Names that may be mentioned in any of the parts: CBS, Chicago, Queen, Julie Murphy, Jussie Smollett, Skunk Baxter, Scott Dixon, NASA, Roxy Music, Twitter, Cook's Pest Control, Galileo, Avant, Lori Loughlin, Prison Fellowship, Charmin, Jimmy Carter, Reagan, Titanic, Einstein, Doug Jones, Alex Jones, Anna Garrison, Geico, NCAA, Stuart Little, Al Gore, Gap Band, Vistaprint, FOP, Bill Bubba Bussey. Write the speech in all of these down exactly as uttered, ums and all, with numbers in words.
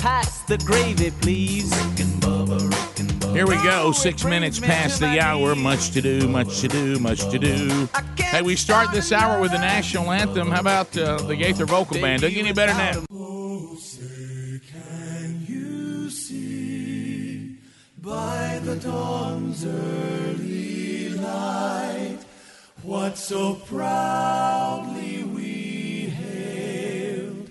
Pass the gravy, please. Rick and Bubba, Rick and Bubba. Here we go. Six minutes past the hour. Much to do, much to do, much to do. Hey, we start this hour with the national anthem. How about uh, the Gaither Vocal Band? Doesn't get any better than that. Oh, say can you see by the dawn's early light what so proudly we hailed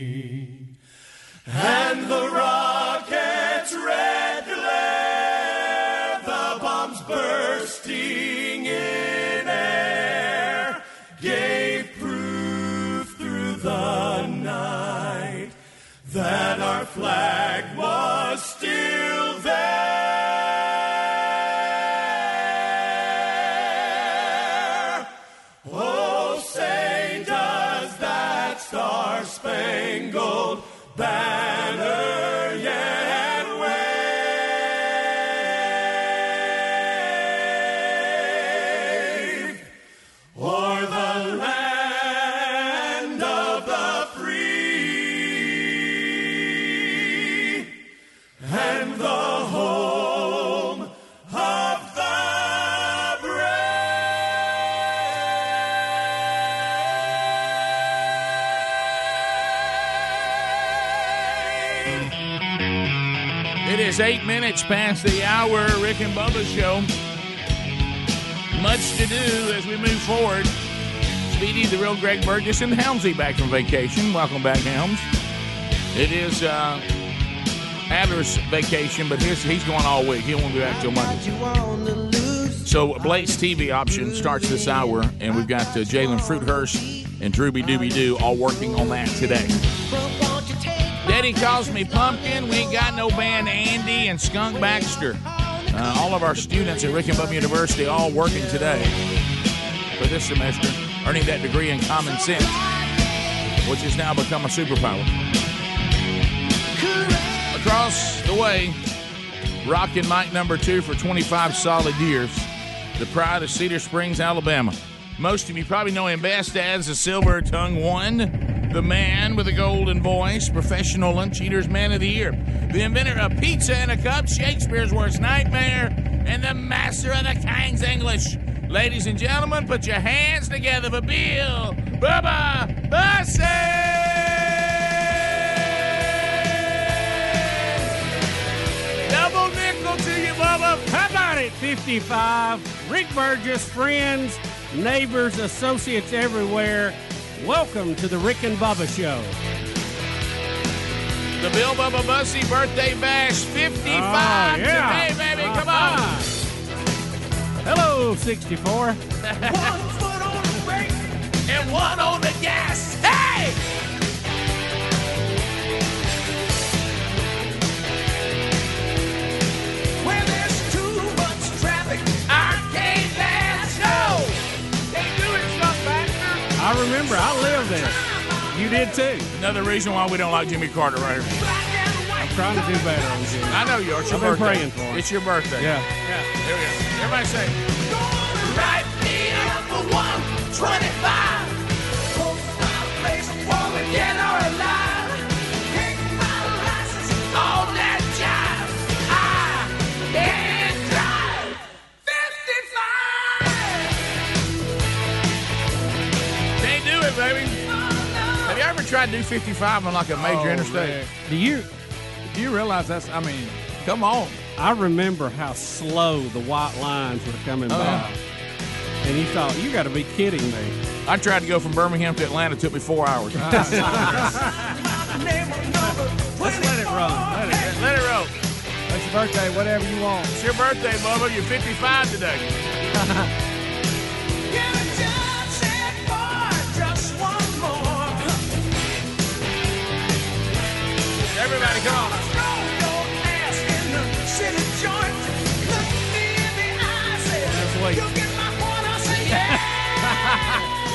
and the rocket's red glare, the bombs bursting in air, gave proof through the night that our flag was still there. Spangled banner yet wave o'er the land of the free and the home of the brave. It's eight minutes past the hour. Rick and Bubba show. Much to do as we move forward. Speedy, the real Greg Burgess, and Helmsy back from vacation. Welcome back, Helms. It is uh, Adler's vacation, but his, he's going all week. He won't be back till Monday. So Blake's T V option starts this hour, and we've got uh, Jalen Fruithurst and Drooby Dooby Doo all working on that today. Daddy calls me Pumpkin. We ain't got no band. Andy and Skunk Baxter. Uh, all of our students at Rick and Bubba University all working today for this semester, earning that degree in common sense, which has now become a superpower. Across the way, rocking Mike number two for twenty-five solid years, the pride of Cedar Springs, Alabama. Most of you probably know him best as the Silver Tongue One, the man with a golden voice, professional lunch eater's man of the year, the inventor of pizza in a cup, Shakespeare's worst nightmare, and the master of the King's English. Ladies and gentlemen, put your hands together for Bill Bubba Bussey! Double nickel to you, Bubba. How about it, fifty-five? Rick Burgess, friends, neighbors, associates everywhere, welcome to the Rick and Bubba Show. The Bill Bubba Bussey Birthday Bash, fifty-five uh, yeah. today, baby. Uh, Come on. Uh. Hello, sixty-four. One foot on the brake and one on the gas. Hey! Where there's too much traffic, I can't pass. No! I remember. I lived there. You did, too. Another reason why we don't like Jimmy Carter right here. I'm trying to do better on Jimmy. I know you are. It's your I've been birthday. praying for him. It's your birthday. Yeah. Yeah. There we go. Everybody say, right me up for one twenty-five. Post my place before we get our alive. Take my license on that jive. I can drive fifty-five. Baby, have you ever tried to do fifty-five on like a major oh, interstate? Man. Do you do you realize that's? I mean, come on. I remember how slow the white lines were coming oh, by, yeah. and you thought you got to be kidding me. I tried to go from Birmingham to Atlanta. It took me four hours. Let's let it roll. Let it, let it roll. It's your birthday. Whatever you want. It's your birthday, Bubba. You're fifty-five today. Everybody, come on. Throw your ass in the city joint. Look me Really? You get my point, I say yeah.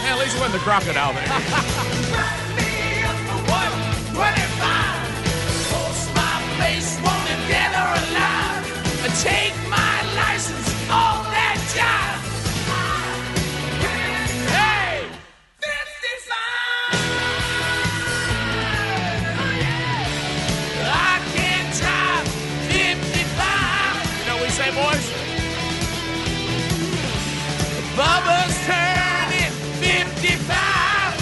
Yeah, at least it wasn't the crocodile there. Burn me up for one twenty-five. Force my face, won't it dead or alive? I take my license, all that jive. Hey! fifty-five. Oh, yeah. I can't drive fifty-five. You know what we say, boys? Bubba's turning fifty-five.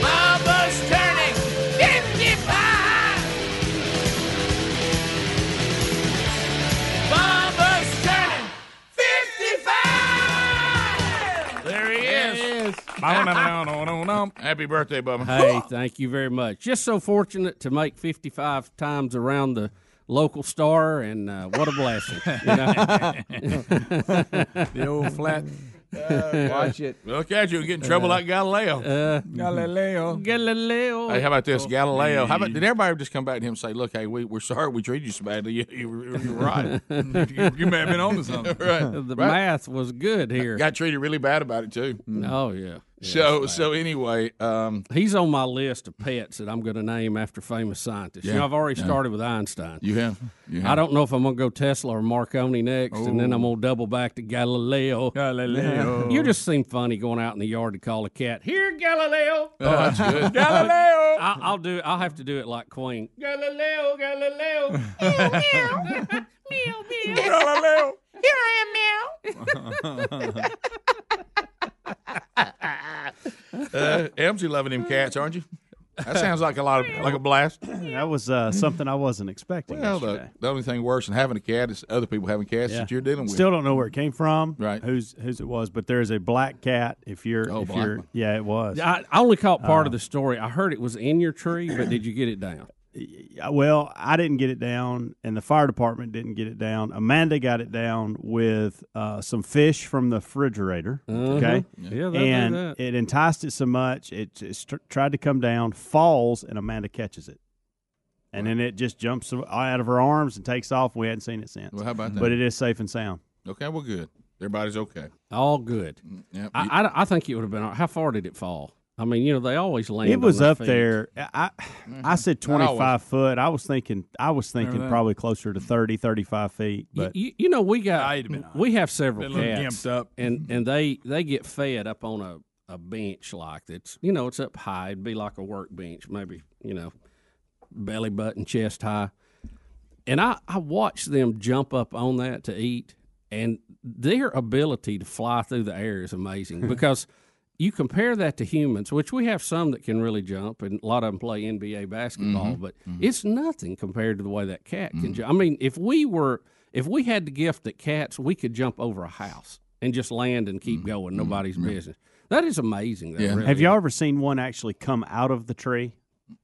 Bubba's turning fifty-five. Bubba's turning fifty-five. There he is. Happy birthday, Bubba. Hey, thank you very much. Just so fortunate to make fifty-five times around the local star, and uh, what a blessing. You know? The old flat. Uh, watch it. Look at you. Get in trouble uh, like Galileo. Uh, Galileo. Galileo. Hey, how about this? Galileo. How about, did everybody just come back to him and say, look, hey, we, we're sorry we treated you so badly. You, you, you're right. you, you may have been on to something. Right. The right. math was good here. Got treated really bad about it, too. Oh, yeah. Yeah, so so anyway, um, he's on my list of pets that I'm going to name after famous scientists. Yeah, you know, I've already yeah. started with Einstein. You have, you have. I don't know if I'm going to go Tesla or Marconi next, oh. and then I'm going to double back to Galileo. Galileo. You just seem funny going out in the yard to call a cat. Here, Galileo. Oh, that's good. Galileo. I, I'll do. I'll have to do it like Queen. Galileo, Galileo. Meow, meow, meow, meow. Galileo. Here I am, meow. Uh, Elms, you loving them cats, aren't you? That sounds like a lot of like a blast. That was uh, something I wasn't expecting. Well, the, the only thing worse than having a cat is other people having cats yeah. that you're dealing with. Still don't know where it came from, right? Whose whose it was, but there is a black cat. If you're, oh, if black you're, yeah, it was. I, I only caught part uh, of the story. I heard it was in your tree, but did you get it down? Well, I didn't get it down, and the fire department didn't get it down. Amanda got it down with uh, some fish from the refrigerator, uh-huh. okay? Yeah, and that. It enticed it so much, it, it st- tried to come down, falls, and Amanda catches it. And right. then it just jumps out of her arms and takes off. We hadn't seen it since. Well, how about that? But it is safe and sound. Okay, well, good. Everybody's okay. All good. Yep. I, I, I think it would have been – how far did it fall? I mean, you know, they always land. It was on up feet. There. I I said twenty-five foot. I was thinking. I was thinking probably closer to thirty, thirty-five feet. But you, you know, we got we have several cats, up. and and they they get fed up on a, a bench like that's you know it's up high. It'd be like a workbench, maybe you know, belly button, chest high. And I I watched them jump up on that to eat, and their ability to fly through the air is amazing because. You compare that to humans, which we have some that can really jump, and a lot of them play N B A basketball, mm-hmm, but mm-hmm. it's nothing compared to the way that cat can mm-hmm. jump. I mean, if we were, if we had the gift that cats, we could jump over a house and just land and keep mm-hmm. going, nobody's mm-hmm. business. That is amazing. That yeah. really have you ever seen one actually come out of the tree,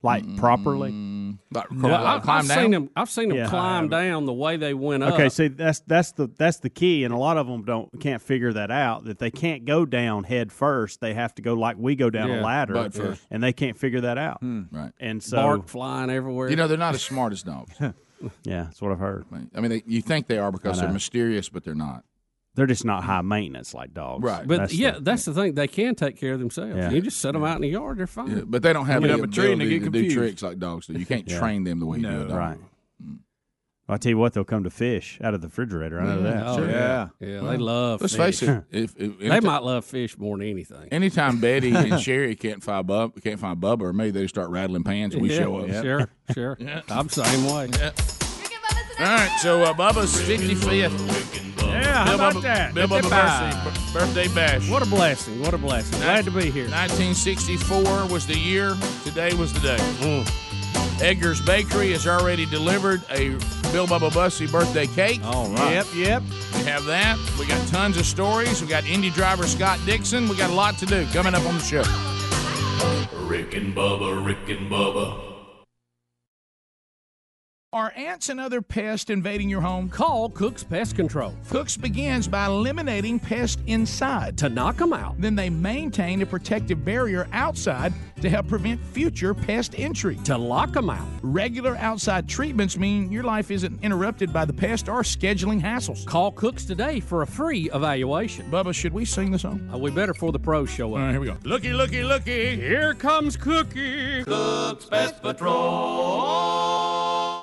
like mm-hmm. properly? Like, no, like I've, climb I've down? Seen them. I've seen them yeah. climb down the way they went up. Okay, see, that's that's the that's the key, and a lot of them don't can't figure that out. That they can't go down head first. They have to go like we go down yeah, a ladder, butt first. And they can't figure that out. Hmm. Right, and so bark flying everywhere. You know, they're not as smart as dogs. Yeah, that's what I've heard. I mean, they, you think they are because they're mysterious, but they're not. They're just not high maintenance like dogs. Right. But, that's yeah, the, that's the thing. They can take care of themselves. Yeah. You just set them yeah. out in the yard, they're fine. Yeah, but they don't have the ability to do tricks like dogs do. You can't yeah. train them the way you no, do a dog. Right. Mm. Well, I tell you what, they'll come to fish out of the refrigerator. I know yeah. that. Oh, sure. Yeah, yeah, well, they love let's fish. Let's face it. If, if, they might love fish more than anything. Anytime Betty and Sherry can't find Bubba, can't find Bubba, or maybe they start rattling pans and we yeah, show up. Yeah. Sure, sure. Yeah. I'm the same way. Yeah. All right, so uh, Bubba's fifty-fifth. Yeah, how Bill about Bubba, that? Bill Bubba Bussey, birthday bash. What a blessing, what a blessing. Glad to be here. nineteen sixty-four was the year. Today was the day. Mm. Edgar's Bakery has already delivered a Bill Bubba Bussey birthday cake. All right. Yep, yep. We have that. We got tons of stories. We got Indy driver Scott Dixon. We got a lot to do coming up on the show. Rick and Bubba, Rick and Bubba. Are ants and other pests invading your home? Call Cook's Pest Control. Cook's begins by eliminating pests inside to knock them out. Then they maintain a protective barrier outside to help prevent future pest entry to lock them out. Regular outside treatments mean your life isn't interrupted by the pest or scheduling hassles. Call Cook's today for a free evaluation. Bubba, should we sing the song? Uh, we better for the pros show up. All right, here we go. Looky, looky, looky. Here comes Cookie. Cook's Pest Patrol.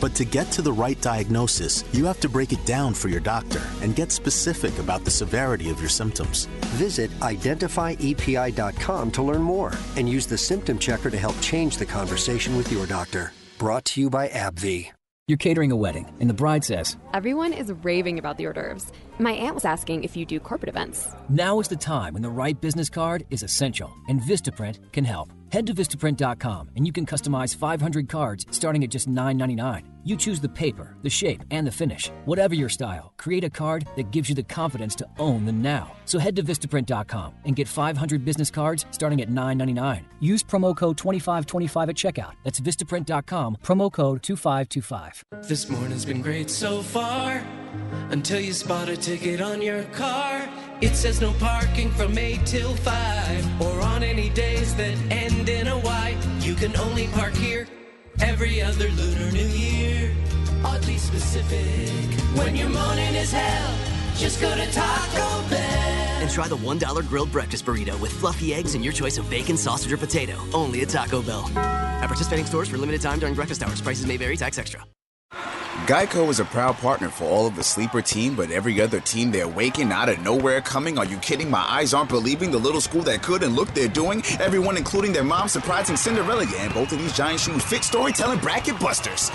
But to get to the right diagnosis, you have to break it down for your doctor and get specific about the severity of your symptoms. Visit identify E P I dot com to learn more and use the symptom checker to help change the conversation with your doctor. Brought to you by AbbVie. You're catering a wedding, and the bride says, "Everyone is raving about the hors d'oeuvres. My aunt was asking if you do corporate events." Now is the time when the right business card is essential, and Vistaprint can help. Head to Vistaprint dot com, and you can customize five hundred cards starting at just nine ninety-nine. You choose the paper, the shape, and the finish. Whatever your style, create a card that gives you the confidence to own the now. So head to Vistaprint dot com and get five hundred business cards starting at nine ninety-nine. Use promo code twenty-five twenty-five at checkout. That's Vistaprint dot com, promo code two five two five. This morning's been great so far, until you spot a ticket on your car. It says no parking from eight till five, or on any days that end in a Y. You can only park here every other lunar new year. Oddly specific. When your morning is hell, just go to Taco Bell. And try the one dollar grilled breakfast burrito with fluffy eggs and your choice of bacon, sausage, or potato. Only at Taco Bell. At participating stores for limited time during breakfast hours. Prices may vary. Tax extra. Geico is a proud partner for all of the sleeper team, but every other team they're waking out of nowhere coming. Are you kidding? My eyes aren't believing the little school that could, and look, they're doing. Everyone, including their mom, surprising Cinderella. And both of these giant shoes fit storytelling bracket busters.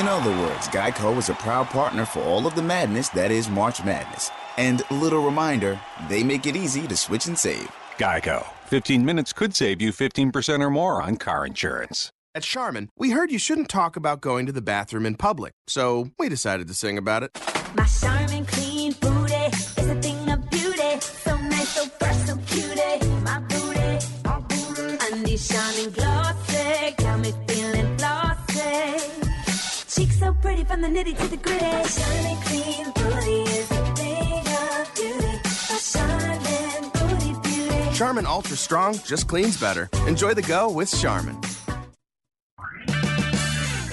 In other words, Geico is a proud partner for all of the madness that is March Madness. And little reminder, they make it easy to switch and save. Geico. fifteen minutes could save you fifteen percent or more on car insurance. At Charmin, we heard you shouldn't talk about going to the bathroom in public, so we decided to sing about it. My Charmin clean booty is a thing of beauty. So nice, so fresh, so cutie. My booty, my booty. I need Charmin glossy, got me feeling glossy. Cheeks so pretty from the nitty to the gritty. Charmin clean booty is a thing of beauty. My Charmin booty beauty. Charmin Ultra Strong just cleans better. Enjoy the go with Charmin.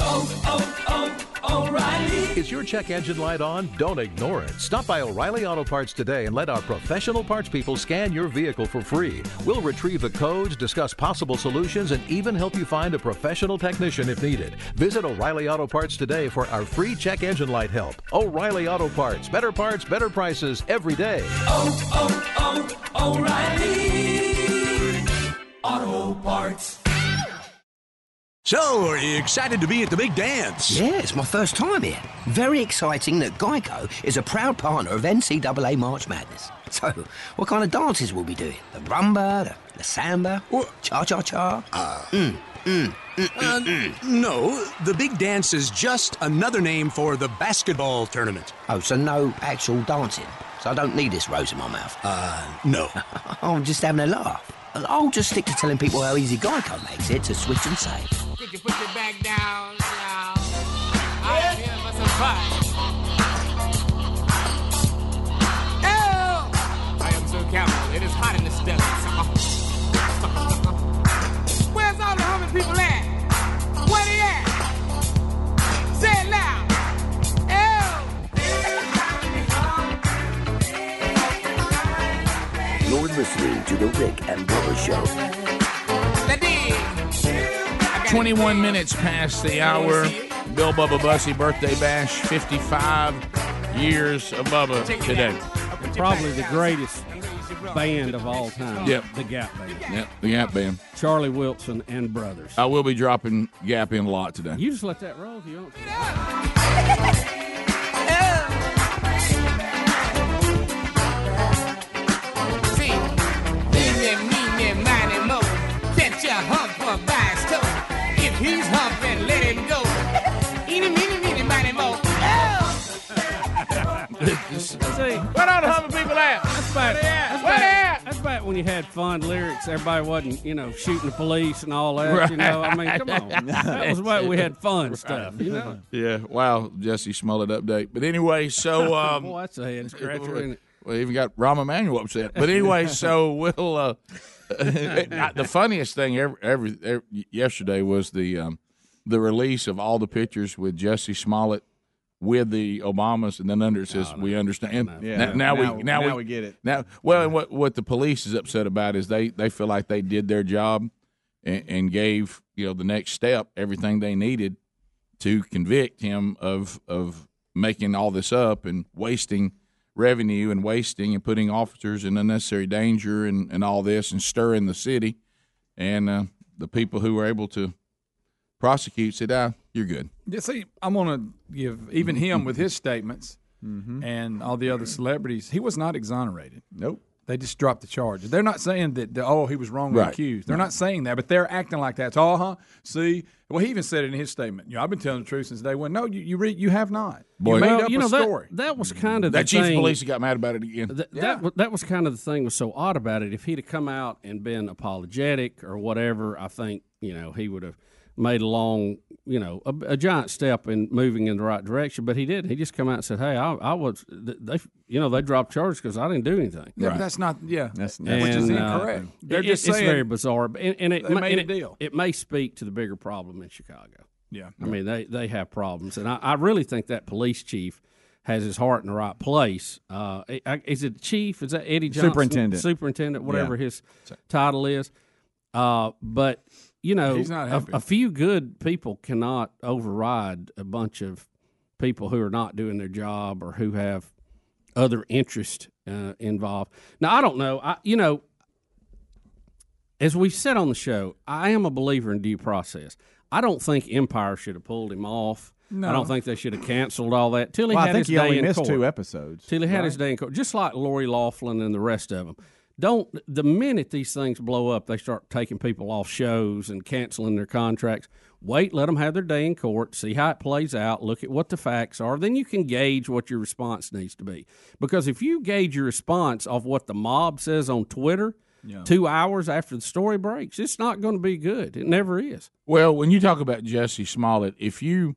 Oh, oh, oh, O'Reilly. Is your check engine light on? Don't ignore it. Stop by O'Reilly Auto Parts today and let our professional parts people scan your vehicle for free. We'll retrieve the codes, discuss possible solutions, and even help you find a professional technician if needed. Visit O'Reilly Auto Parts today for our free check engine light help. O'Reilly Auto Parts. Better parts, better prices every day. Oh, oh, oh, O'Reilly Auto Parts. So, are you excited to be at the big dance? Yeah, it's my first time here. Very exciting that Geico is a proud partner of N C double A March Madness. So, what kind of dances will we be doing? The rumba, the, the samba, or cha-cha-cha? Uh, mm, mm, mm, uh, mm, mm. No, the big dance is just another name for the basketball tournament. Oh, so no actual dancing? So I don't need this rose in my mouth? Uh, no. I'm just having a laugh. and I'll just stick to telling people how easy Geico makes it to switch and save. Could you put your back down now? I am here for some fun. Oh! I am so careful. It is hot in this desert. Where's all the homeless people at? Where they at? Say it loud. You're listening to The Rick and Bubba Show. twenty-one minutes past the hour. Bill Bubba Bussey birthday bash. fifty-five years of Bubba today. Probably the greatest band of all time. Yep. The Gap Band. Yep, the Gap Band. Charlie Wilson and Brothers. I will be dropping Gap in a lot today. You just let that roll if you don't. If he's humping, let him go. Eeny, meeny, meeny, miny, moe. Where all the humping people at? That's about, that's, about, that's about when you had fun lyrics. Everybody wasn't, you know, shooting the police and all that. Right. You know, I mean, come on. That was what we had fun right. stuff. You know? Yeah. Wow. Jussie Smollett update. But anyway, so um, boy, that's a head scratcher, isn't it? We even got Rahm Emanuel upset. But anyway, so we'll. Uh, the funniest thing ever, ever, ever yesterday was the um, the release of all the pictures with Jussie Smollett with the Obamas, and then under it says, oh, no, "We understand." No, no. Yeah, now, now, now we now, now we, we get it. Now, well, yeah. and what what the police is upset about is they they feel like they did their job and, and gave you know the next step everything they needed to convict him of of making all this up and wasting revenue and wasting and putting officers in unnecessary danger and, and all this and stirring the city. And uh, the people who were able to prosecute said, ah, you're good. Yeah, see, I'm going to give even him with his statements mm-hmm. and all the other celebrities, he was not exonerated. Nope. They just dropped the charges. They're not saying that, oh, he was wrongly right. accused. They're right. not saying that, but they're acting like that. So, uh-huh, see, well, he even said it in his statement, you know, I've been telling the truth since day one. No, you you, re- you have not. Boy, you made well, up you know, a story. That, that was kind of the that thing. That chief of police got mad about it again. Th- yeah. that, that was kind of the thing that was so odd about it. If he'd have come out and been apologetic or whatever, I think, you know, he would have made a long, you know, a, a giant step in moving in the right direction, but he didn't. He just come out and said, hey, I, I was, they, you know, they dropped charges because I didn't do anything. Yeah, right. but that's not, yeah, that's not, and, which is incorrect. Uh, They're it, just it's saying, very bizarre, and, and, it, they made and a deal. It, it may speak to the bigger problem in Chicago. Yeah. I mean, they, they have problems, and I, I really think that police chief has his heart in the right place. Uh, is it chief? Is that Eddie Johnson? Superintendent. Superintendent, whatever yeah. his title is. Uh, but... You know, a, a few good people cannot override a bunch of people who are not doing their job or who have other interests uh, involved. Now, I don't know. I, you know, as we've said on the show, I am a believer in due process. I don't think Empire should have pulled him off. No. I don't think they should have canceled all that. Till he well, had I think his he day only in missed court. two episodes. Till he had right? his day in court, just like Lori Loughlin and the rest of them. Don't the minute these things blow up, they start taking people off shows and canceling their contracts. Wait, let them have their day in court, see how it plays out, look at what the facts are. Then you can gauge what your response needs to be. Because if you gauge your response off what the mob says on Twitter yeah. two hours after the story breaks, it's not going to be good. It never is. Well, when you talk about Jussie Smollett, if you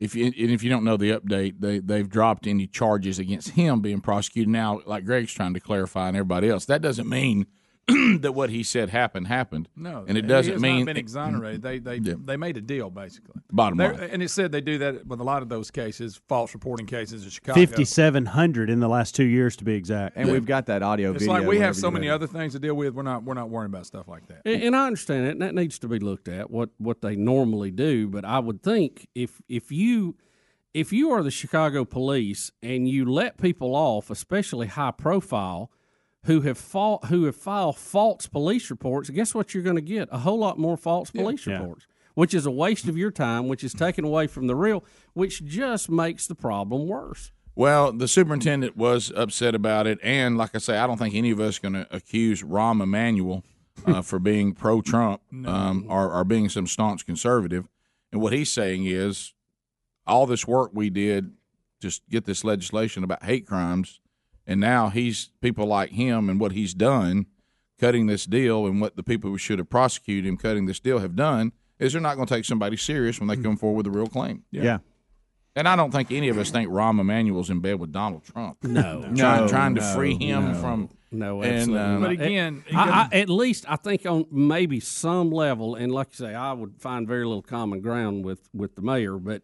if you, and if you don't know the update, they, they've dropped any charges against him being prosecuted now, like Greg's trying to clarify and everybody else. That doesn't mean that what he said happened happened. No. And it doesn't mean – he has not been exonerated. They, they, yeah. they made a deal, basically. Bottom They're, line. And it said they do that with a lot of those cases, false reporting cases in Chicago. fifty-seven hundred in the last two years, to be exact. And yeah. we've got that audio it's video. It's like we have so many other things to deal with. We're not we're not worrying about stuff like that. And, and I understand that, and that needs to be looked at, what, what they normally do. But I would think if if you if you are the Chicago police and you let people off, especially high-profile – who have fought, who have filed false police reports, guess what you're going to get? A whole lot more false police yeah. reports, which is a waste of your time, which is taken away from the real, which just makes the problem worse. Well, the superintendent was upset about it, and like I say, I don't think any of us are going to accuse Rahm Emanuel uh, for being pro-Trump no. um, or, or being some staunch conservative. And what he's saying is all this work we did to get this legislation about hate crimes, and now he's people like him and what he's done cutting this deal and what the people who should have prosecuted him cutting this deal have done is they're not going to take somebody serious when they come forward with a real claim. Yeah. yeah. And I don't think any of us think Rahm Emanuel's in bed with Donald Trump. No. no trying trying no, to free him no. from – No, absolutely. And, um, but again, it, I, I, at least I think on maybe some level, and like you say, I would find very little common ground with, with the mayor, but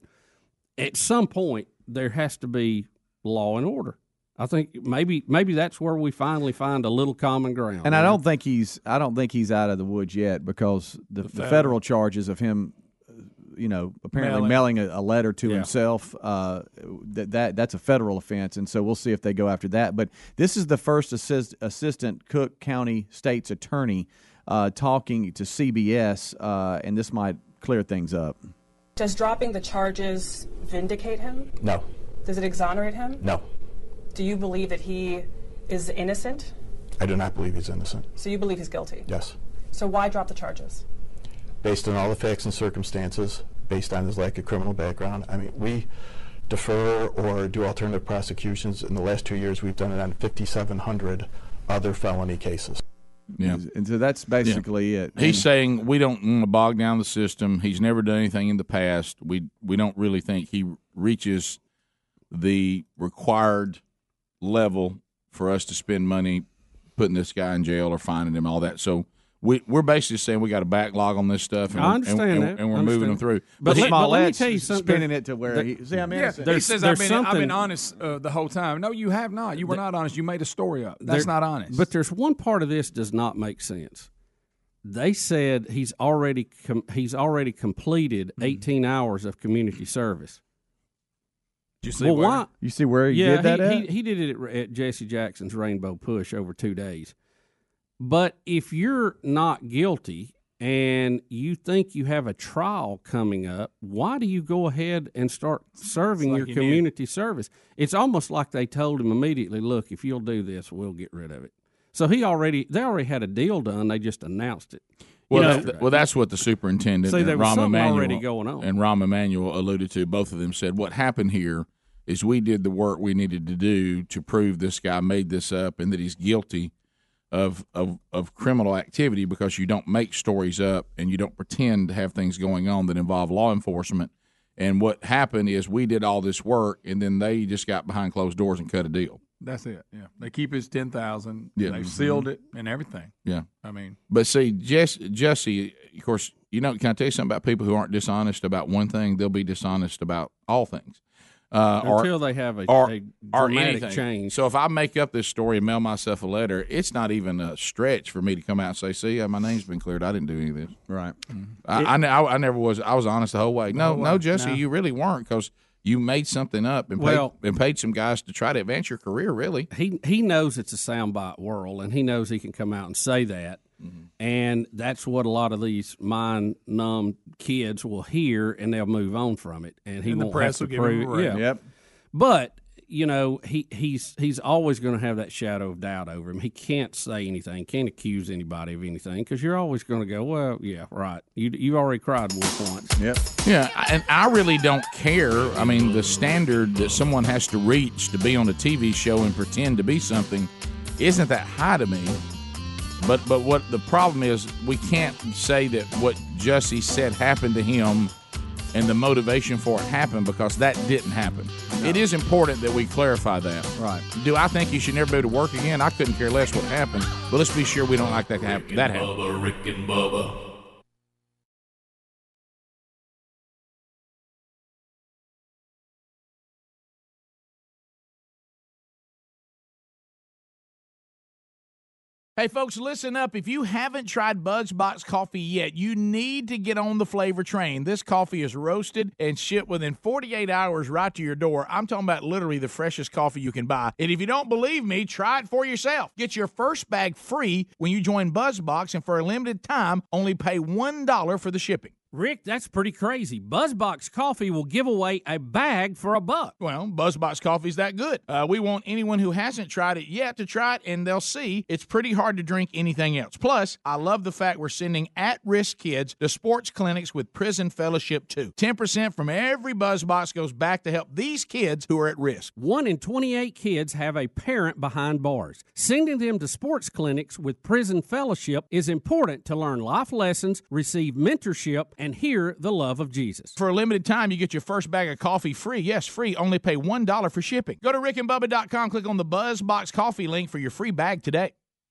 at some point there has to be law and order. I think maybe maybe that's where we finally find a little common ground. And right? I don't think he's I don't think he's out of the woods yet, because the, the, federal. the federal charges of him, you know, apparently mailing, mailing a, a letter to yeah. himself, uh, that that that's a federal offense, and so we'll see if they go after that. But this is the first assist, assistant Cook County State's attorney uh, talking to C B S, uh, and this might clear things up. Does dropping the charges vindicate him? No. Does it exonerate him? No. Do you believe that he is innocent? I do not believe he's innocent. So you believe he's guilty? Yes. So why drop the charges? Based on all the facts and circumstances, based on his lack of criminal background. I mean, we defer or do alternative prosecutions. In the last two years, we've done it on fifty-seven hundred other felony cases. Yeah. And so that's basically yeah. it. He's and, saying we don't want to bog down the system. He's never done anything in the past. We we don't really think he reaches the required level for us to spend money putting this guy in jail or fining him, all that. So We, we're basically saying we got a backlog on this stuff, and I understand and, and, that. and we're moving them through. But, but let, but let me tell you something. Spinning it to where the, he, see, I'm yeah, he says, I've been, I've been honest uh, the whole time. No, you have not. You were the, not honest. You made a story up. That's there, not honest. But there's one part of this does not make sense. They said he's already com- he's already completed eighteen mm-hmm. hours of community service. Did you see well, where? Why? You see where he yeah, did that he, at? He, he did it at, at Jesse Jackson's Rainbow Push over two days. But if you're not guilty and you think you have a trial coming up, why do you go ahead and start serving like your you community knew. service? It's almost like they told him immediately, look, if you'll do this, we'll get rid of it. So he already they already had a deal done. They just announced it. Well, you know, that, well, that's what the superintendent and Rahm Emanuel, already going on. and Rahm Emanuel alluded to. Both of them said what happened here is we did the work we needed to do to prove this guy made this up and that he's guilty Of, of of criminal activity, because you don't make stories up and you don't pretend to have things going on that involve law enforcement. And what happened is we did all this work, and then they just got behind closed doors and cut a deal. That's it. Yeah, they keep his ten thousand. Yeah, they sealed it and everything. Yeah, I mean, but see, Jess, Jussie, of course, you know. Can I tell you something about people who aren't dishonest about one thing? They'll be dishonest about all things. Uh, Until or, they have a, or, a dramatic change. So if I make up this story and mail myself a letter, it's not even a stretch for me to come out and say, see, my name's been cleared. I didn't do any of this. Right. Mm-hmm. I, it, I, I never was. I was honest the whole way. No, no, no Jussie, no. you really weren't, because you made something up and, well, paid, and paid some guys to try to advance your career, really. He, he knows it's a soundbite world, and he knows he can come out and say that. Mm-hmm. And that's what a lot of these mind-numb kids will hear, and they'll move on from it. And he and won't the press have to will prove give him a yeah. Yep. But you know, he he's he's always going to have that shadow of doubt over him. He can't say anything, can't accuse anybody of anything, because you're always going to go, well, yeah, right. You you already cried wolf once. Yep. Yeah, and I really don't care. I mean, the standard that someone has to reach to be on a T V show and pretend to be something isn't that high to me. But but what the problem is, we can't say that what Jussie said happened to him and the motivation for it happened, because that didn't happen. No. It is important that we clarify that. Right. Do I think you should never go to work again? I couldn't care less what happened. But let's be sure we don't like that to happen. That happened. Bubba, Rick and Bubba. Hey, folks, listen up. If you haven't tried BuzzBox coffee yet, you need to get on the flavor train. This coffee is roasted and shipped within forty-eight hours right to your door. I'm talking about literally the freshest coffee you can buy. And if you don't believe me, try it for yourself. Get your first bag free when you join BuzzBox, and for a limited time, only pay one dollar for the shipping. Rick, that's pretty crazy. BuzzBox Coffee will give away a bag for a buck. Well, BuzzBox Coffee's that good. Uh, we want anyone who hasn't tried it yet to try it, and they'll see it's pretty hard to drink anything else. Plus, I love the fact we're sending at-risk kids to sports clinics with Prison Fellowship too. ten percent from every BuzzBox goes back to help these kids who are at risk. One in twenty-eight kids have a parent behind bars. Sending them to sports clinics with Prison Fellowship is important to learn life lessons, receive mentorship, and hear the love of Jesus. For a limited time, you get your first bag of coffee free. Yes, free. Only pay one dollar for shipping. Go to rick and bubba dot com. Click on the BuzzBox Coffee link for your free bag today.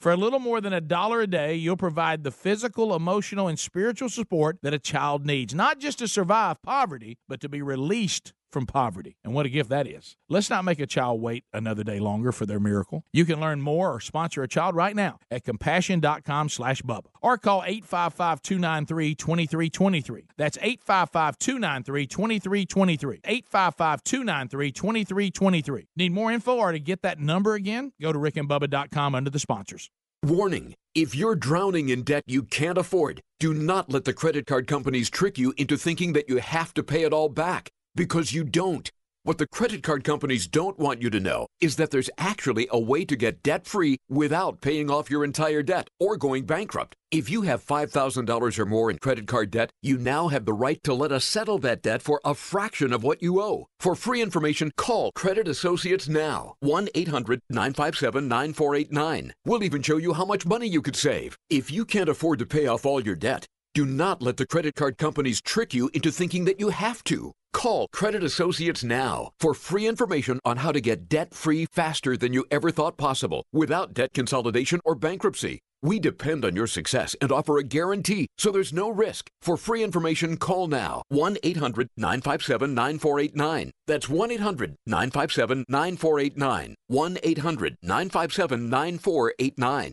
For a little more than a dollar a day, you'll provide the physical, emotional, and spiritual support that a child needs, not just to survive poverty, but to be released from poverty. And what a gift that is. Let's not make a child wait another day longer for their miracle. You can learn more or sponsor a child right now at compassion.com slash Bubba or call eight five five, two nine three, two three two three. That's eight five five, two nine three, two three two three. eight five five, two nine three, two three two three. Need more info or to get that number again? Go to rick and bubba dot com under the sponsors. Warning, if you're drowning in debt you can't afford, do not let the credit card companies trick you into thinking that you have to pay it all back. Because you don't. What the credit card companies don't want you to know is that there's actually a way to get debt-free without paying off your entire debt or going bankrupt. If you have five thousand dollars or more in credit card debt, you now have the right to let us settle that debt for a fraction of what you owe. For free information, call Credit Associates now, one eight hundred, nine five seven, nine four eight nine. We'll even show you how much money you could save. If you can't afford to pay off all your debt, do not let the credit card companies trick you into thinking that you have to. Call Credit Associates now for free information on how to get debt-free faster than you ever thought possible without debt consolidation or bankruptcy. We depend on your success and offer a guarantee, so there's no risk. For free information, call now, one eight hundred, nine five seven, nine four eight nine. That's one eight hundred, nine five seven, nine four eight nine. one eight hundred, nine five seven, nine four eight nine.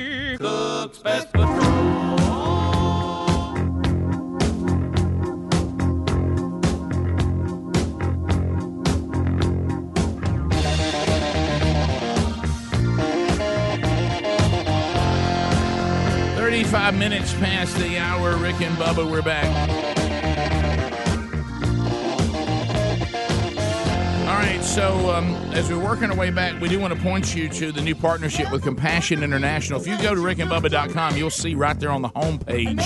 Cook's Pest Control. Five minutes past the hour. Rick and Bubba, we're back. right, so um, as we're working our way back, we do want to point you to the new partnership with Compassion International. If you go to rick and bubba dot com, you'll see right there on the homepage,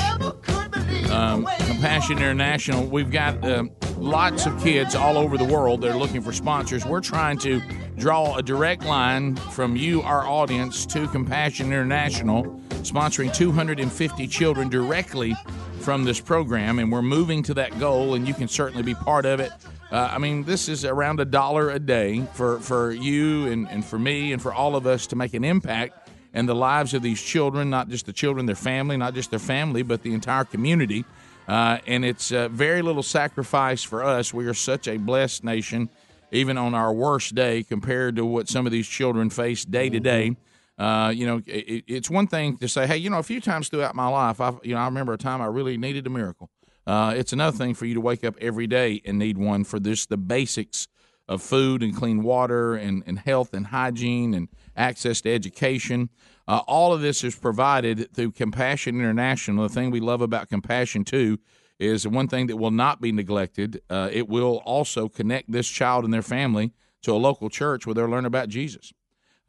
um, Compassion International. We've got um, lots of kids all over the world that are looking for sponsors. We're trying to draw a direct line from you, our audience, to Compassion International, sponsoring two hundred fifty children directly from this program, and we're moving to that goal, and you can certainly be part of it. Uh, I mean, this is around a dollar a day for, for you and, and for me and for all of us to make an impact in the lives of these children, not just the children, their family, not just their family, but the entire community. Uh, and it's uh, very little sacrifice for us. We are such a blessed nation, even on our worst day, compared to what some of these children face day to day. Uh, you know, it, it's one thing to say, hey, you know, a few times throughout my life, I, you know, I remember a time I really needed a miracle. Uh, it's another thing for you to wake up every day and need one for this, the basics of food and clean water and, and health and hygiene and access to education. Uh, all of this is provided through Compassion International. The thing we love about Compassion, too, is one thing that will not be neglected. Uh, it will also connect this child and their family to a local church where they'll learn about Jesus.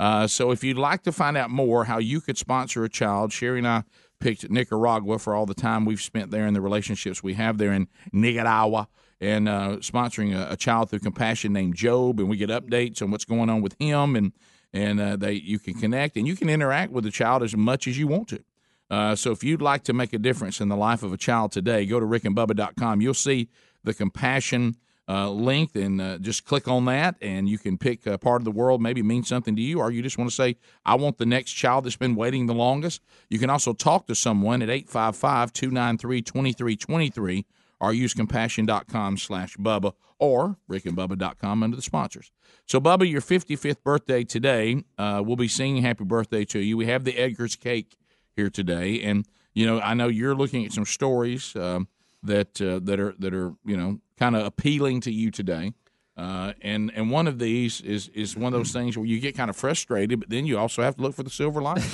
Uh, so if you'd like to find out more how you could sponsor a child, Sherry and I picked Nicaragua for all the time we've spent there and the relationships we have there in Nicaragua, and uh, sponsoring a, a child through Compassion named Job, and we get updates on what's going on with him, and and uh, they you can connect, and you can interact with the child as much as you want to. Uh, so if you'd like to make a difference in the life of a child today, go to rick and bubba dot com. You'll see the Compassion Uh, link, and uh, just click on that, and you can pick a part of the world maybe means something to you, or you just want to say, I want the next child that's been waiting the longest. You can also talk to someone at eight five five, two nine three, two three two three, or use compassion.com slash Bubba or rick and bubba dot com under the sponsors. So, Bubba, your fifty-fifth birthday today. Uh, we'll be singing happy birthday to you. We have the Edgar's cake here today, and, you know, I know you're looking at some stories um, that uh, that are that are, you know, kind of appealing to you today. Uh, and, and one of these is, is one of those things where you get kind of frustrated, but then you also have to look for the silver lining.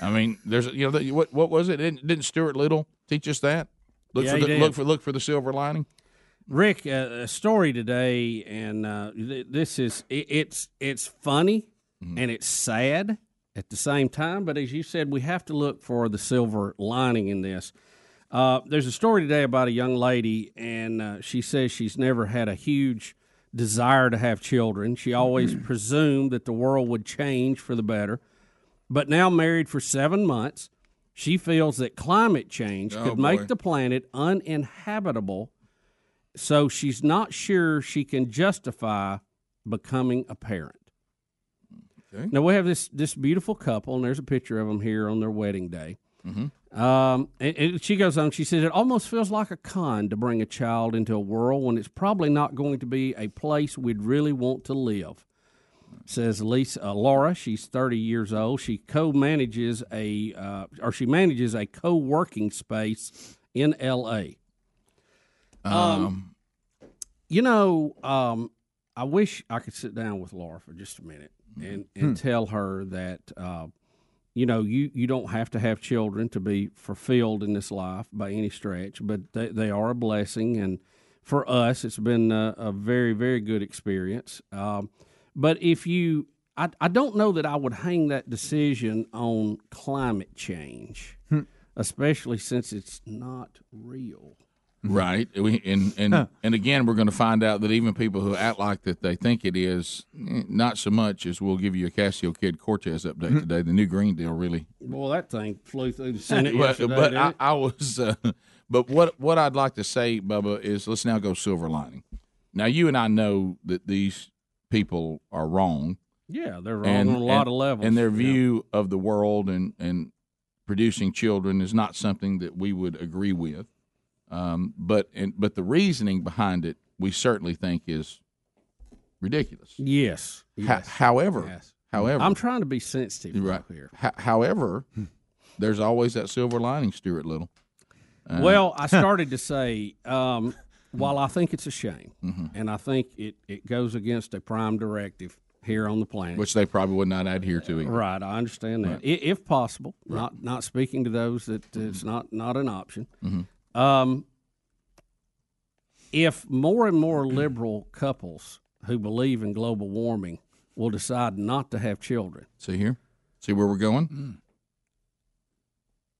I mean, there's, you know, what what was it? Didn't, didn't Stuart Little teach us that? Look, yeah, for the, look for look for the silver lining. Rick, uh, a story today, and uh, th- this is, it, it's, it's funny, mm-hmm. and it's sad at the same time, but as you said, we have to look for the silver lining in this. Uh, there's a story today about a young lady, and uh, she says she's never had a huge desire to have children. She always presumed that the world would change for the better. But now married for seven months, she feels that climate change oh, could boy. make the planet uninhabitable, so she's not sure she can justify becoming a parent. Okay. Now, we have this, this beautiful couple, and there's a picture of them here on their wedding day. Mm-hmm. Um, and, and she goes on, she says, it almost feels like a con to bring a child into a world when it's probably not going to be a place we'd really want to live, says Lisa, uh, Laura. She's thirty years old. She co-manages a, uh, or she manages a co-working space in L A. Um, um you know, um, I wish I could sit down with Laura for just a minute and, and hmm. tell her that, uh, You know, you, you don't have to have children to be fulfilled in this life by any stretch, but they, they are a blessing. And for us, it's been a, a very, very good experience. Um, but if you, I, I don't know that I would hang that decision on climate change, hmm. especially since it's not real. Right. We, and, and, huh. and again, we're going to find out that even people who act like that they think it is, not so much as we'll give you a Ocasio-Cortez update mm-hmm. today. The new Green Deal, really. Well, that thing flew through the Senate yesterday. But I, I was, uh, but what, what I'd like to say, Bubba, is let's now go silver lining. Now, you and I know that these people are wrong. Yeah, they're wrong and, on a lot and, of levels. And their view yeah. of the world and, and producing children is not something that we would agree with. Um, but and, but the reasoning behind it, we certainly think is ridiculous. Yes. yes. H- however, yes. however, I'm trying to be sensitive right here. H- however, there's always that silver lining, Stuart Little. Uh, well, I started to say, um, while I think it's a shame, mm-hmm. and I think it, it goes against a prime directive here on the planet, which they probably would not adhere to either. Right, I understand that. Right. I, if possible, right. not not speaking to those that mm-hmm. it's not, not an option. Mm-hmm. Um, if more and more liberal couples who believe in global warming will decide not to have children. See here? See where we're going? Mm.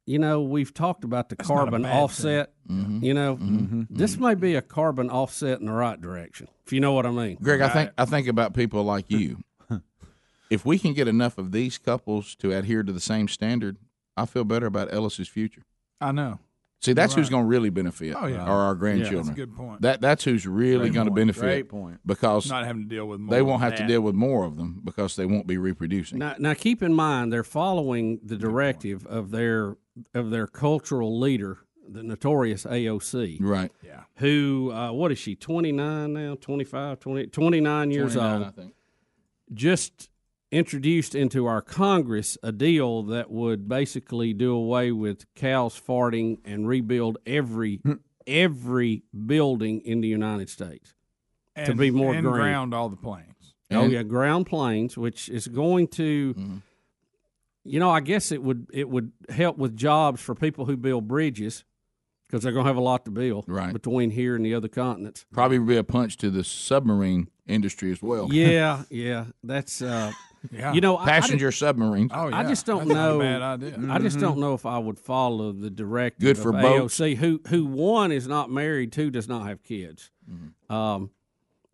You know, we've talked about the That's carbon offset. Mm-hmm. You know, mm-hmm. this mm-hmm. may be a carbon offset in the right direction, if you know what I mean. Greg, right. I think I think about people like you. If we can get enough of these couples to adhere to the same standard, I feel better about Ellis's future. I know. See, that's right. Who's going to really benefit oh, yeah. are our grandchildren. Yeah, that's a good point. That, that's who's really going to benefit. Great point. Because not having to deal with more they won't have that. to deal with more of them because they won't be reproducing. Now, now keep in mind, they're following the directive of their of their cultural leader, the notorious A O C. Right. Yeah. Who, uh, what is she, twenty-nine now, twenty-five, twenty, twenty-nine years twenty-nine, old? I think. Just introduced into our Congress a deal that would basically do away with cows farting and rebuild every every building in the United States and, to be more and green. Ground all the planes. Oh and, yeah, ground planes, which is going to, mm-hmm. you know, I guess it would it would help with jobs for people who build bridges because they're going to have a lot to build right. between here and the other continents. Probably be a punch to the submarine industry as well. Yeah, yeah, that's. Uh, Yeah. You know, passenger submarines. Oh, yeah. I just don't That's know. Not a bad idea. Mm-hmm. I just don't know if I would follow the directive Good for of boats. A O C, who who one is not married, two does not have kids. Mm-hmm. Um,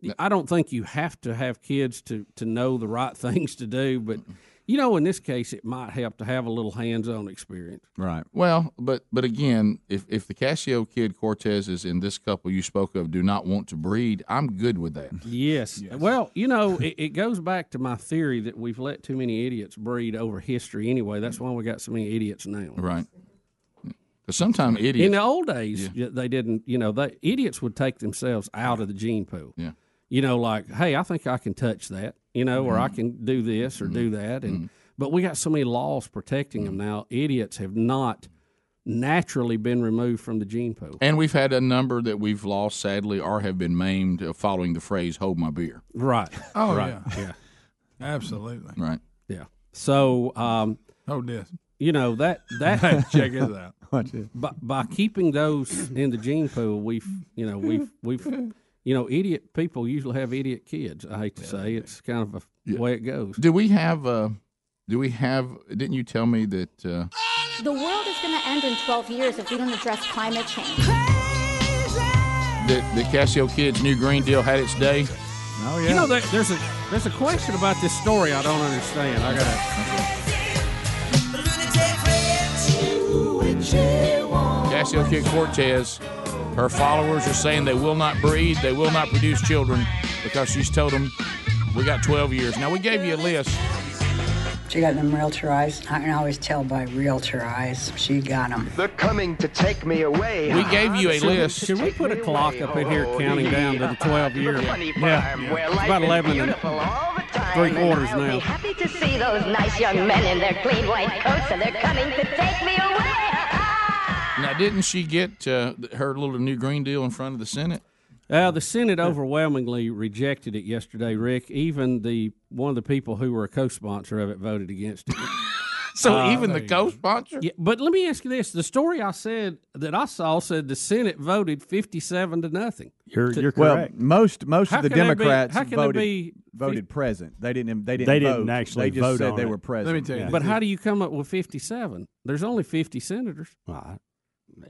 no. I don't think you have to have kids to to know the right things to do, but you know, in this case, it might help to have a little hands-on experience. Right. Well, but but again, if if the Casio kid Cortezes in this couple you spoke of do not want to breed, I'm good with that. Yes. yes. Well, you know, it, it goes back to my theory that we've let too many idiots breed over history anyway. That's why we got so many idiots now. Right. Because sometimes idiots. In the old days, yeah. they didn't, you know, they idiots would take themselves out of the gene pool. Yeah. You know, like, hey, I think I can touch that. You know, or mm-hmm. I can do this or mm-hmm. do that, and mm-hmm. but we got so many laws protecting mm-hmm. them now. Idiots have not naturally been removed from the gene pool, and we've had a number that we've lost, sadly, or have been maimed uh, following the phrase "hold my beer." Right. Oh right. yeah, yeah, absolutely. Right. Yeah. So, um, oh yes. You know that that check it out. Watch it. By, by keeping those in the gene pool, we've you know we've we've. You know, idiot people usually have idiot kids. I hate to say it's kind of a yeah. way it goes. Do we have? Uh, do we have? Didn't you tell me that uh, the world is going to end in twelve years if we don't address climate change? Crazy. That the Casio kids' new Green Deal had its day. Oh yeah. You know, there's a there's a question about this story I don't understand. I gotta. Casio kid Cortez. Her followers are saying they will not breed, they will not produce children, because she's told them, we got twelve years. Now, we gave you a list. She got them realtor eyes. I can always tell by realtor eyes. She got them. They're coming to take me away. We gave you a list. Should we put a clock up in here counting down to the twelve years? Yeah. yeah. It's about eleven and three quarters now. I'll be happy to see those nice young men in their clean white coats, and they're coming to take me away. Now, didn't she get uh, her little new Green Deal in front of the Senate? Uh, the Senate overwhelmingly rejected it yesterday, Rick. Even the one of the people who were a co-sponsor of it voted against it. so uh, even the co-sponsor? Yeah, but let me ask you this. The story I said that I saw said the Senate voted fifty-seven to nothing. You're, you're to, correct. Well, most most how of the Democrats be, voted, be, voted present. They didn't They didn't, they didn't vote. actually they just vote said on they it. were present. Let me tell you. Yeah. But how do you come up with fifty-seven? There's only fifty senators. All right.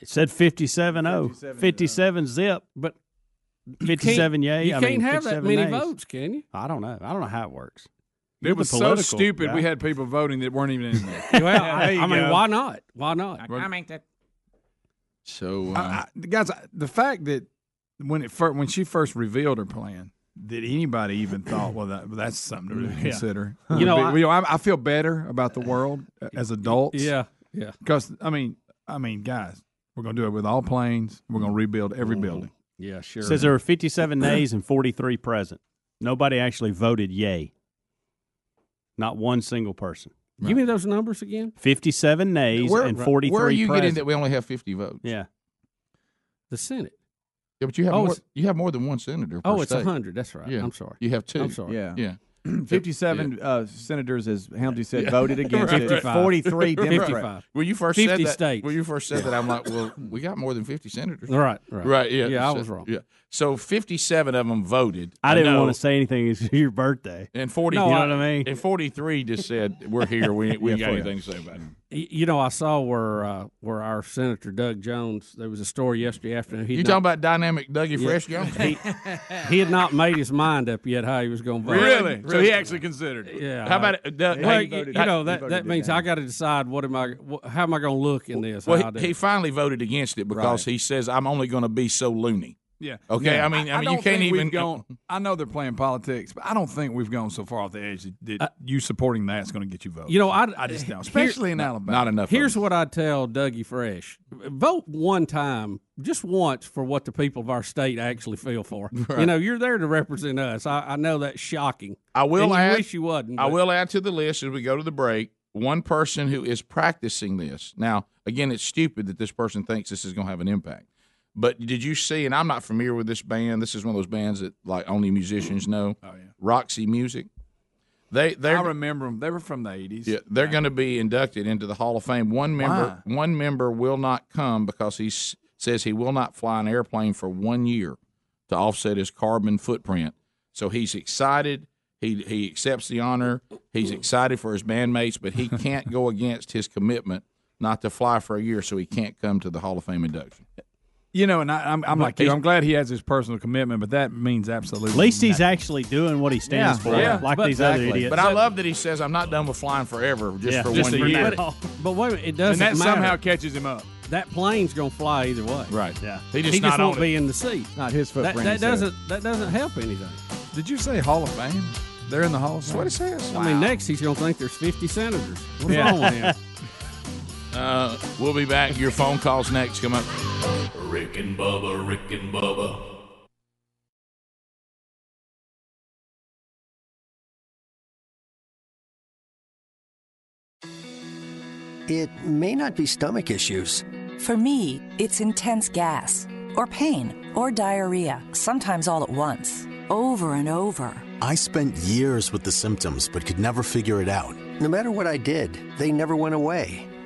It said fifty-seven oh. fifty-seven zip, but fifty-seven yay. You can't I mean, have that many nays. votes, can you? I don't know. I don't know how it works. It You're was so stupid guy. We had people voting that weren't even in there. well, I, I mean, why not? Why not? I, I make that. So, uh, I, I, guys, I, the fact that when it fir- when she first revealed her plan, that anybody even thought, well, that, that's something to really yeah. consider. You huh. know, but, I, you know I, I feel better about the world uh, as adults. Yeah, yeah. Because, I mean, I mean, guys, we're going to do it with all planes. We're going to rebuild every building. Yeah, sure. It says there were fifty-seven nays and forty-three present. Nobody actually voted yay. Not one single person. Right. Give me those numbers again. fifty-seven nays where, and forty-three present. Where are you present. Getting that we only have fifty votes? Yeah. The Senate. Yeah, but you have, oh, more, you have more than one senator per Oh, it's state. one hundred. That's right. Yeah. I'm sorry. You have two. I'm sorry. Yeah. Yeah. fifty-seven yeah. uh, senators, as Helmsy said, yeah. voted against right, it. Right. forty-three Democrats. Right. When you first said states. That, when you first said yeah. that, I'm like, well, we got more than fifty senators. Right, right, right. Yeah, yeah, so, I was wrong. Yeah, so fifty-seven of them voted. I, I didn't know. want to say anything. It's your birthday, and forty. No, you know what I mean. And forty-three just said, "We're here. We we yeah, got anything to say about it." You know, I saw where uh, where our Senator Doug Jones. There was a story yesterday afternoon. He'd you talking about dynamic Dougie yeah. Fresh Jones? He, he had not made his mind up yet how he was going to vote. Really? So he actually considered it. Yeah. How about it? Doug, well, you, you know that, that means down. I got to decide what am I? What, how am I going to look in this? Well, he, he finally voted against it because right. he says I'm only going to be so loony. Yeah. Okay. Yeah. I mean, I, I mean, I you can't even. Gone, I know they're playing politics, but I don't think we've gone so far off the edge that, that uh, you supporting that's going to get you votes. You know, I, I just don't, especially here, in Alabama. Not enough. Here's what I tell Dougie Fresh: vote one time, just once, for what the people of our state actually feel for. Right. You know, you're there to represent us. I, I know that's shocking. I will and add. You wish you wasn't. I will add to the list as we go to the break. One person who is practicing this now. Again, it's stupid that this person thinks this is going to have an impact. But did you see, and I'm not familiar with this band. This is one of those bands that like only musicians know. Oh, yeah. Roxy Music. They, I remember them. They were from the eighties. Yeah, they're going to be inducted into the Hall of Fame. One member, Why? one member will not come because he s- says he will not fly an airplane for one year to offset his carbon footprint. So he's excited. He he accepts the honor. He's excited for his bandmates, but he can't go against his commitment not to fly for a year, so he can't come to the Hall of Fame induction. You know, and I, I'm, I'm like you. I'm glad he has his personal commitment, but that means absolutely At least he's nothing. actually doing what he stands yeah, for, yeah, like these exactly. other idiots. But I love that he says, I'm not done with flying forever, just yeah, for just one year. But, but wait a minute, it doesn't matter. And that matter. somehow catches him up. That plane's going to fly either way. Right. Yeah. He just, he not just won't it. be in the seat. Not his footprint. That, that, doesn't, that doesn't help anything. Did you say Hall of Fame? They're in the Hall of Fame. That's what it says. Wow. I mean, next he's going to think there's fifty senators. What's yeah. wrong with him? Uh, we'll be back. Your phone calls next. Come up. Rick and Bubba, Rick and Bubba. It may not be stomach issues. For me, it's intense gas, or pain, or diarrhea, sometimes all at once, over and over. I spent years with the symptoms, but could never figure it out. No matter what I did, they never went away.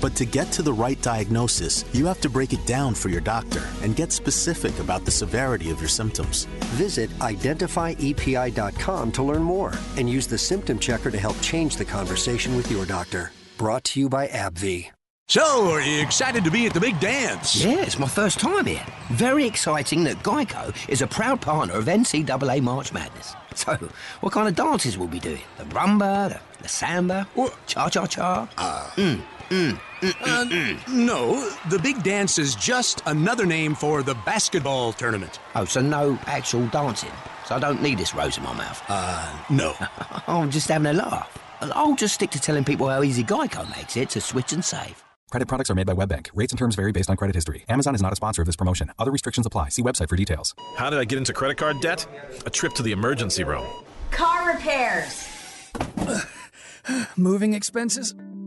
But to get to the right diagnosis, you have to break it down for your doctor and get specific about the severity of your symptoms. Visit identify E P I dot com to learn more and use the symptom checker to help change the conversation with your doctor. Brought to you by AbbVie. So, are you excited to be at the big dance? Yeah, it's my first time here. Very exciting that Geico is a proud partner of N C double A March Madness. So, what kind of dances will we be doing? The rumba, the, the samba, or cha-cha-cha? Uh, mm. Mm, mm, mm, mm. Uh, no, the big dance is just another name for the basketball tournament. Oh, so no actual dancing. So I don't need this rose in my mouth. Uh, no. I'm just having a laugh. I'll just stick to telling people how easy Geico makes it to switch and save. Credit products are made by WebBank. Rates and terms vary based on credit history. Amazon is not a sponsor of this promotion. Other restrictions apply. See website for details. How did I get into credit card debt? A trip to the emergency room. Car repairs. Moving expenses.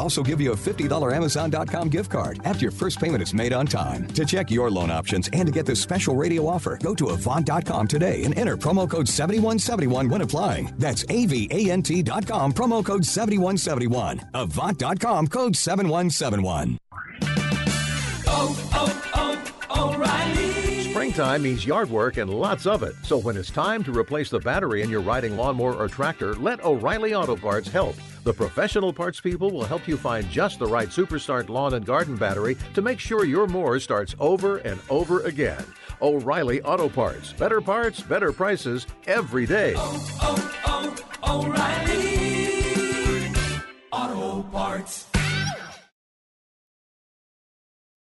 also give you a fifty dollars Amazon dot com gift card after your first payment is made on time. To check your loan options and to get this special radio offer, go to Avant dot com today and enter promo code seventy-one seventy-one when applying. That's A V A N T dot com, promo code seventy-one seventy-one. Avant dot com, code seventy-one seventy-one. Oh, oh, oh, O'Reilly. Springtime means yard work and lots of it. So when it's time to replace the battery in your riding lawnmower or tractor, let O'Reilly Auto Parts help. The professional parts people will help you find just the right Superstart lawn and garden battery to make sure your mower starts over and over again. O'Reilly Auto Parts. Better parts, better prices every day. Oh, oh, oh, O'Reilly Auto Parts.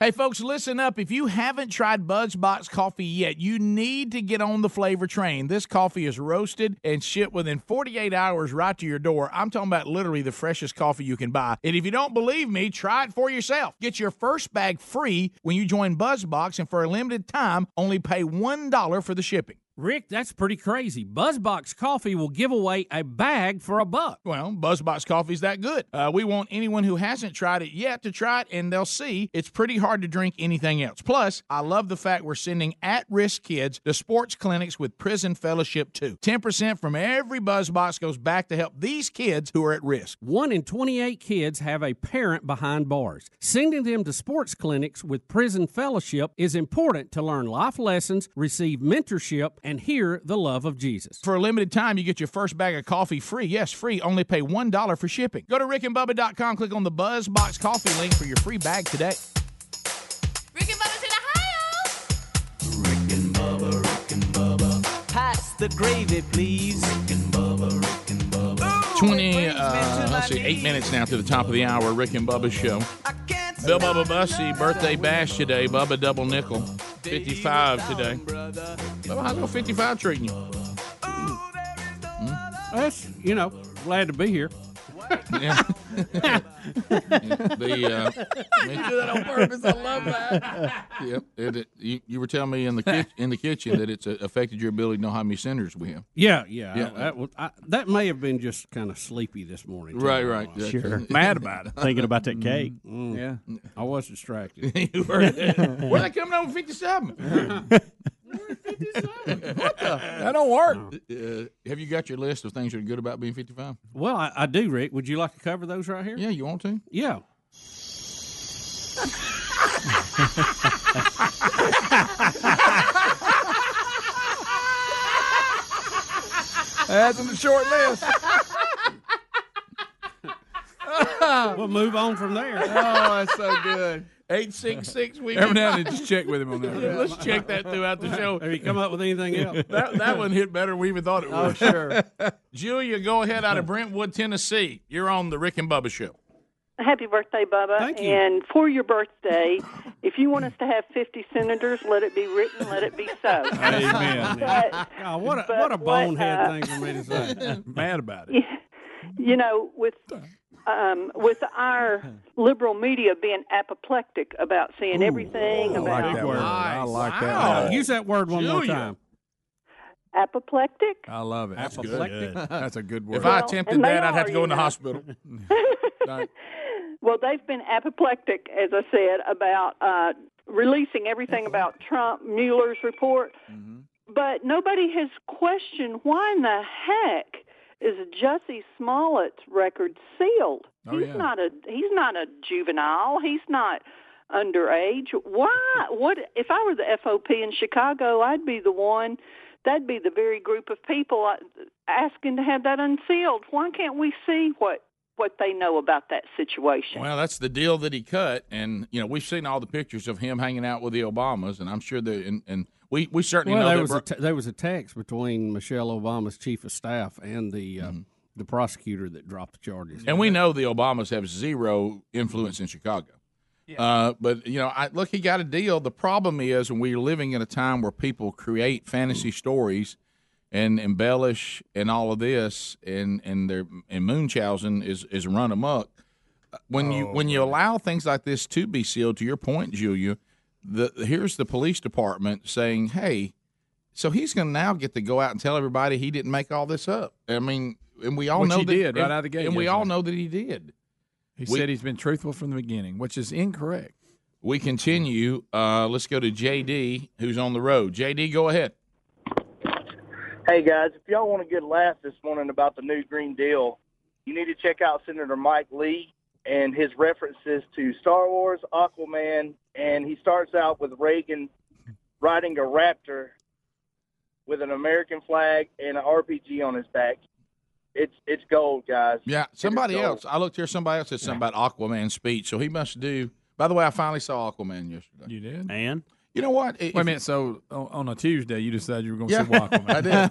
Hey, folks, listen up. If you haven't tried BuzzBox coffee yet, you need to get on the flavor train. This coffee is roasted and shipped within forty-eight hours right to your door. I'm talking about literally the freshest coffee you can buy. And if you don't believe me, try it for yourself. Get your first bag free when you join BuzzBox, and for a limited time, only pay one dollar for the shipping. Rick, that's pretty crazy. BuzzBox Coffee will give away a bag for a buck. Well, BuzzBox Coffee's that good. Uh, we want anyone who hasn't tried it yet to try it, and they'll see it's pretty hard to drink anything else. Plus, I love the fact we're sending at-risk kids to sports clinics with Prison Fellowship too. ten percent from every BuzzBox goes back to help these kids who are at risk. One in twenty-eight kids have a parent behind bars. Sending them to sports clinics with Prison Fellowship is important to learn life lessons, receive mentorship, and hear the love of Jesus. For a limited time, you get your first bag of coffee free. Yes, free. Only pay one dollar for shipping. Go to rick and bubba dot com. Click on the BuzzBox Coffee link for your free bag today. Rick and Bubba's in Ohio. Rick and Bubba, Rick and Bubba. Pass the gravy, please. Rick and Bubba, Rick and Bubba. Ooh, twenty, uh, let's see, eight minutes now to the top of the hour. Rick and Bubba's show. Bill Bubba Bussey, birthday bash today. Bubba double nickel. fifty-five today. Bubba, how's old fifty-five treating you? Mm. That's, you know, glad to be here. Yeah. the, uh, you do that on purpose. I love that. Yeah, it, it, you, you were telling me in the kitchen, in the kitchen that it's affected your ability to know how many centers we have. Yeah, yeah. yeah. I, I, well, I, that may have been just kind of sleepy this morning. Right, right. Yeah. Sure. Mad about it. Thinking about that cake. Mm, mm. Yeah. I was distracted. You heard that. Where they coming over fifty-seven? fifty-seven. What the? That don't work. No. Uh, have you got your list of things that are good about being fifty-five? Well, I, I do, Rick. Would you like to cover those right here? Yeah, you want to? Yeah. That's in the short list. We'll move on from there. Oh, that's so good. eight six six we every now and then just check with him on that. Yeah, let's check that throughout the show. Have you come up with anything else? That, that one hit better than we even thought it would. Oh, sure. Julia, go ahead out of Brentwood, Tennessee. You're on the Rick and Bubba show. Happy birthday, Bubba. Thank you. And for your birthday, if you want us to have fifty senators, let it be written, let it be so. Amen. But, oh, what a, what a bonehead what, uh, thing for me to say. Mad about it. You know, with... Um, with our liberal media being apoplectic about seeing Ooh, everything. I about like that word. I like wow. that word. Use that word one Julia. more time. Apoplectic? I love it. That's apoplectic. Good. That's a good word. If well, I attempted that, are, I'd have to go in know. the hospital. Right. Well, they've been apoplectic, as I said, about uh, releasing everything about Trump, Mueller's report. Mm-hmm. But nobody has questioned why in the heck is Jussie Smollett's record sealed? Oh, he's yeah. not a he's not a juvenile. He's not underage. Why? What? If I were the F O P in Chicago, I'd be the one. That'd be the very group of people asking to have that unsealed. Why can't we see what what they know about that situation. Well, that's the deal that he cut, and you know we've seen all the pictures of him hanging out with the Obamas, and I'm sure that and, and we we certainly well, know there was bro- a t- there was a text between Michelle Obama's chief of staff and the uh, mm-hmm. the prosecutor that dropped the charges. And we know the Obamas have zero influence in Chicago. Yeah. Uh, but you know, I, look, he got a deal. The problem is, when we're living in a time where people create fantasy stories and embellish and all of this, and and their and Munchausen is, is run amok. When you oh, when you allow things like this to be sealed, to your point, Julia, the here's the police department saying, "Hey, so he's going to now get to go out and tell everybody he didn't make all this up." I mean, and we all which know he that did right and, out of the gate, and we all know that he did. He we, said he's been truthful from the beginning, which is incorrect. We continue. Uh, let's go to J D, who's on the road. J D, go ahead. Hey, guys, if y'all want a good laugh this morning about the new Green Deal, you need to check out Senator Mike Lee and his references to Star Wars, Aquaman, and he starts out with Reagan riding a Raptor with an American flag and an R P G on his back. It's it's gold, guys. Yeah, somebody else. I looked here. Somebody else said something about Aquaman's speech, so he must do. By the way, I finally saw Aquaman yesterday. You did? And? You know what? Wait a minute. So on a Tuesday, you decided you were going to yeah. see Aquaman. I did. I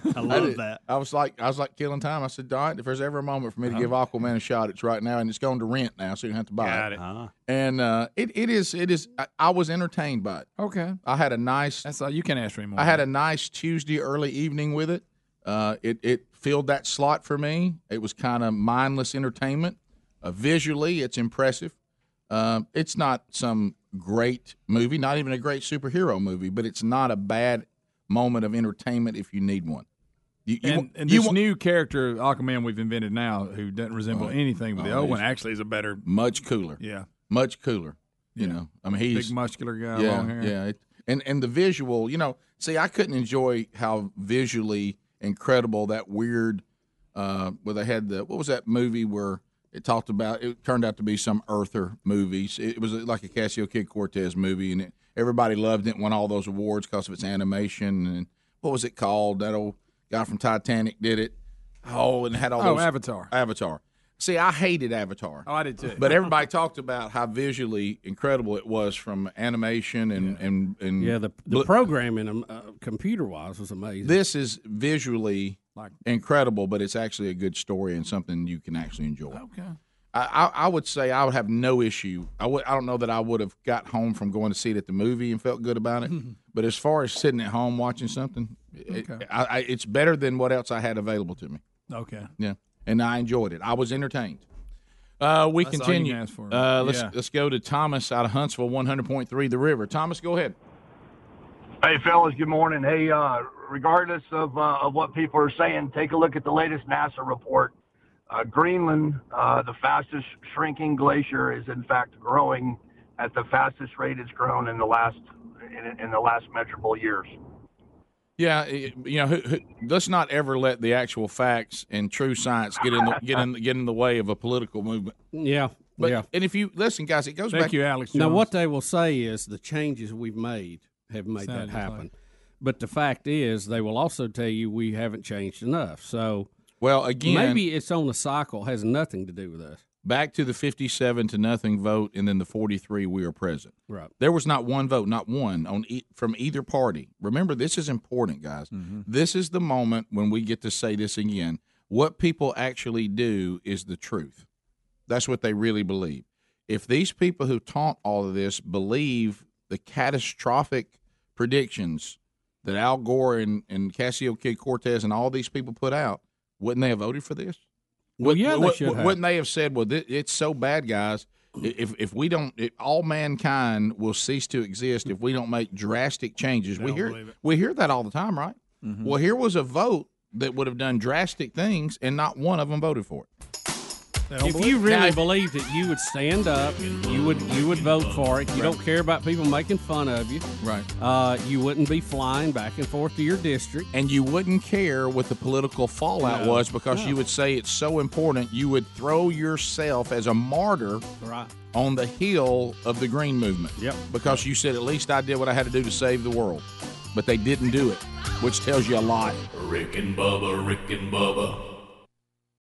did. I love I did. that. I was like, I was like killing time. I said, "All right, if there's ever a moment for me to uh-huh. give Aquaman a shot, it's right now, and it's going to rent now, so you don't have to buy Got it." it. Uh-huh. And uh, it it is it is. I, I was entertained by it. Okay. I had a nice. That's all you can ask for anymore. I had a nice Tuesday early evening with it. Uh, it it filled that slot for me. It was kind of mindless entertainment. Uh, visually, it's impressive. Uh, it's not some great movie, not even a great superhero movie, but it's not a bad moment of entertainment if you need one. You, you, and, and you this want, new character, Aquaman, we've invented now, who doesn't resemble uh, anything, but uh, the old one actually is a better, much cooler. Yeah, much cooler. You yeah. know, I mean, he's big, muscular guy, yeah, long hair. Yeah, it, and and the visual. You know, see, I couldn't enjoy how visually incredible that weird. Uh, where they had the what was that movie where? It talked about, it turned out to be some earther movies. It was like a Ocasio-Cortez movie, and it, everybody loved it and won all those awards because of its animation. And what was it called? That old guy from Titanic did it. Oh, and had all oh, those. Oh, Avatar. Avatar. See, I hated Avatar. Oh, I did too. But everybody talked about how visually incredible it was from animation and. Yeah, and, and yeah the, the bl- programming, uh, computer-wise, was amazing. This is visually. Like, incredible, but it's actually a good story and something you can actually enjoy. Okay, I, I, I would say I would have no issue. I would. I don't know that I would have got home from going to see it at the movie and felt good about it. Mm-hmm. But as far as sitting at home watching something, it, okay. I, I, it's better than what else I had available to me. Okay. Yeah, and I enjoyed it. I was entertained. Uh, we That's continue. All you asked for. Uh, let's yeah. let's go to Thomas out of Huntsville, one hundred point three The River. Thomas, go ahead. Hey, fellas. Good morning. Hey. uh Regardless of, uh, of what people are saying, take a look at the latest NASA report. Uh, Greenland, uh, the fastest shrinking glacier, is in fact growing at the fastest rate it's grown in the last in, in the last measurable years. Yeah, it, you know, who, who, let's not ever let the actual facts and true science get in the, get in get in the way of a political movement. Yeah, but, yeah. And if you listen, guys, it goes Thank back. Thank you, Alex Jones. Now, what they will say is the changes we've made have made Sounds that happen. Like- But the fact is, they will also tell you we haven't changed enough. So, well, again, maybe it's on the cycle, has nothing to do with us. Back to the fifty-seven to nothing vote, and then the forty-three we are present. Right. There was not one vote, not one on e- from either party. Remember, this is important, guys. Mm-hmm. This is the moment when we get to say this again. What people actually do is the truth. That's what they really believe. If these people who taunt all of this believe the catastrophic predictions that Al Gore and, and Ocasio-Cortez and all these people put out, wouldn't they have voted for this? Well, yeah, would, they would, wouldn't they have said, well, th- it's so bad, guys, if if we don't, if all mankind will cease to exist if we don't make drastic changes. They we hear we hear that all the time, right? Mm-hmm. Well, here was a vote that would have done drastic things, and not one of them voted for it. If you really believed it, you would stand up, you would you would vote for it. You don't care about people making fun of you. Right. Uh, you wouldn't be flying back and forth to your district. And you wouldn't care what the political fallout no. was because no. you would say it's so important. You would throw yourself as a martyr right. on the heel of the Green Movement. Yep. Because you said, at least I did what I had to do to save the world. But they didn't do it, which tells you a lot. Rick and Bubba, Rick and Bubba.